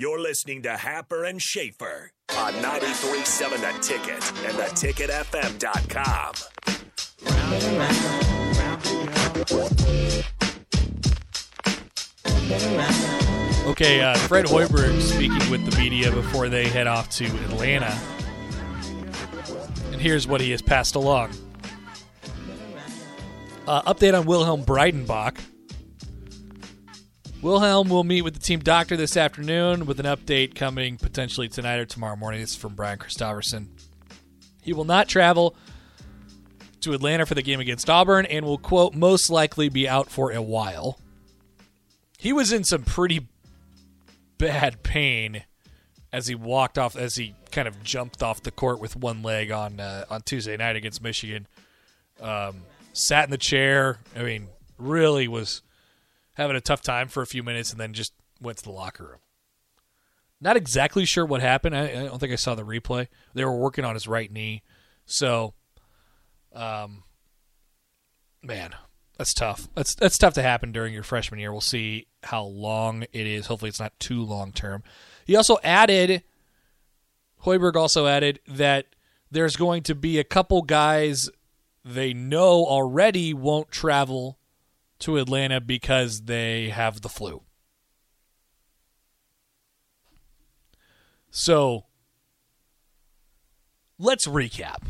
You're listening to Happer and Schaefer on 93.7 The Ticket and theticketfm.com. Round and round. Okay, Fred Hoiberg speaking with the media before they head off to Atlanta. And here's what he has passed along. Update on Wilhelm Breidenbach. Wilhelm will meet with the team doctor this afternoon with an update coming potentially tonight or tomorrow morning. This is from Brian Christopherson. He will not travel to Atlanta for the game against Auburn and will, quote, most likely be out for a while. He was in some pretty bad pain as he kind of jumped off the court with one leg on Tuesday night against Michigan. Sat in the chair. I mean, really was having a tough time for a few minutes, and then just went to the locker room. Not exactly sure what happened. I don't think I saw the replay. They were working on his right knee. So, man, that's tough. That's tough to happen during your freshman year. We'll see how long it is. Hopefully it's not too long-term. Hoiberg also added that there's going to be a couple guys they know already won't travel to Atlanta because they have the flu. So, let's recap.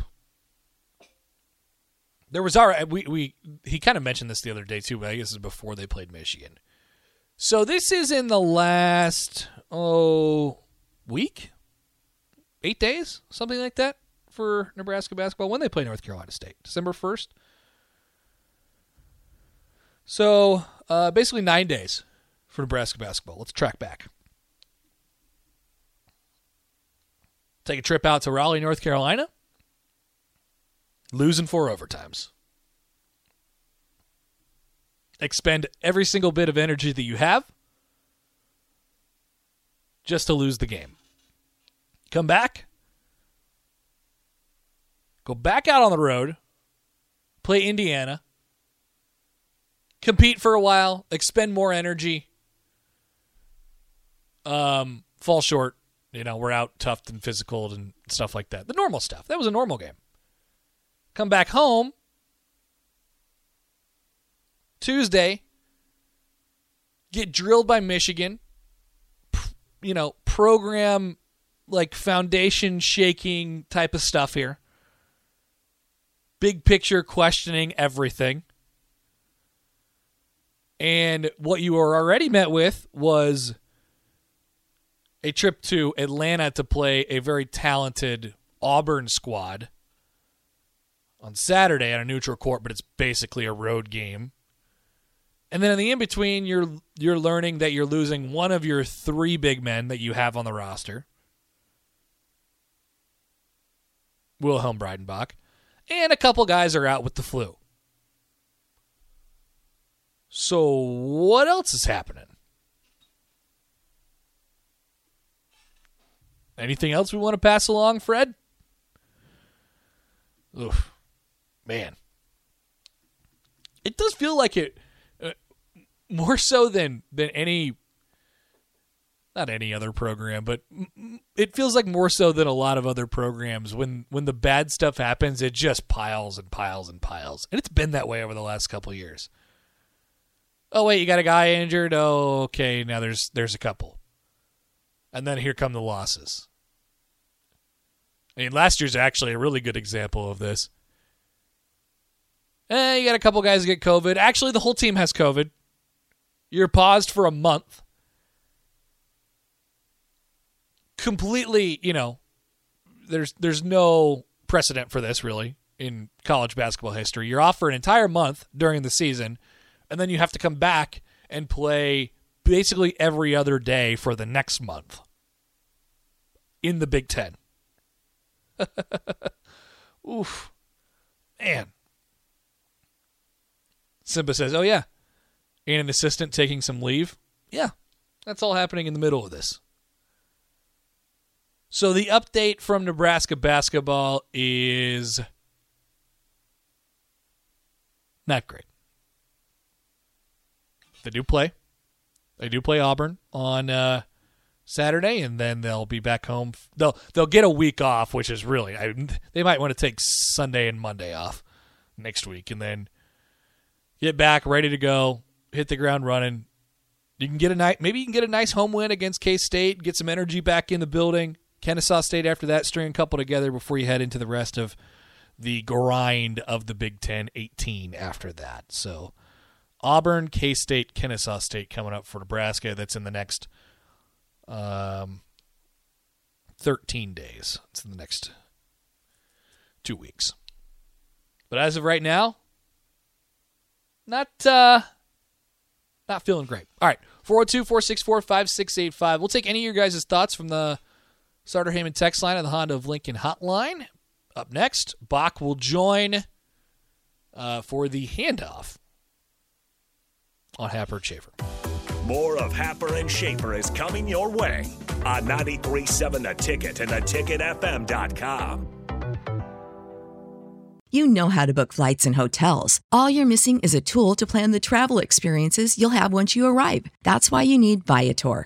There was he kind of mentioned this the other day too, but I guess it was before they played Michigan. So this is in the last week? 8 days? Something like that for Nebraska basketball when they play North Carolina State. December 1st. So, basically 9 days for Nebraska basketball. Let's track back. Take a trip out to Raleigh, North Carolina. Lose in four overtimes. Expend every single bit of energy that you have just to lose the game. Come back. Go back out on the road. Play Indiana. Compete for a while, expend more energy, fall short. You know, we're out tough and physical and stuff like that. The normal stuff. That was a normal game. Come back home Tuesday, get drilled by Michigan, you know, program like foundation shaking type of stuff here. Big picture questioning everything. And what you were already met with was a trip to Atlanta to play a very talented Auburn squad on Saturday on a neutral court, but it's basically a road game. And then in the in-between, you're learning that you're losing one of your three big men that you have on the roster, Wilhelm Breidenbach, and a couple guys are out with the flu. So what else is happening? Anything else we want to pass along, Fred? Oof, man. It does feel like it, more so than any, not any other program, but it feels like more so than a lot of other programs. When the bad stuff happens, it just piles and piles and piles. And it's been that way over the last couple of years. Oh, wait, you got a guy injured? Oh, okay, now there's a couple. And then here come the losses. I mean, last year's actually a really good example of this. You got a couple guys get COVID. Actually, the whole team has COVID. You're paused for a month. Completely, you know, there's no precedent for this, really, in college basketball history. You're off for an entire month during the season, and then you have to come back and play basically every other day for the next month. in the Big Ten. Oof. Man. Simba says, oh, yeah. And an assistant taking some leave. Yeah. That's all happening in the middle of this. So the update from Nebraska basketball is not great. They do play Auburn on Saturday, and then they'll be back home. They'll get a week off, which is really they might want to take Sunday and Monday off next week, and then get back ready to go, hit the ground running. Maybe you can get a nice home win against K-State, get some energy back in the building. Kennesaw State after that, string a couple together before you head into the rest of the grind of the Big Ten, 18 after that. So Auburn, K-State, Kennesaw State coming up for Nebraska. That's in the next 13 days. It's in the next 2 weeks. But as of right now, not feeling great. All right, 402-464-5685. We'll take any of your guys' thoughts from the Sarder Heyman text line and the Honda of Lincoln hotline. Up next, Bach will join for the handoff on Happer and Schaefer. More of Happer and Schaefer is coming your way on 93.7 The Ticket and theticketfm.com. You know how to book flights and hotels. All you're missing is a tool to plan the travel experiences you'll have once you arrive. That's why you need Viator.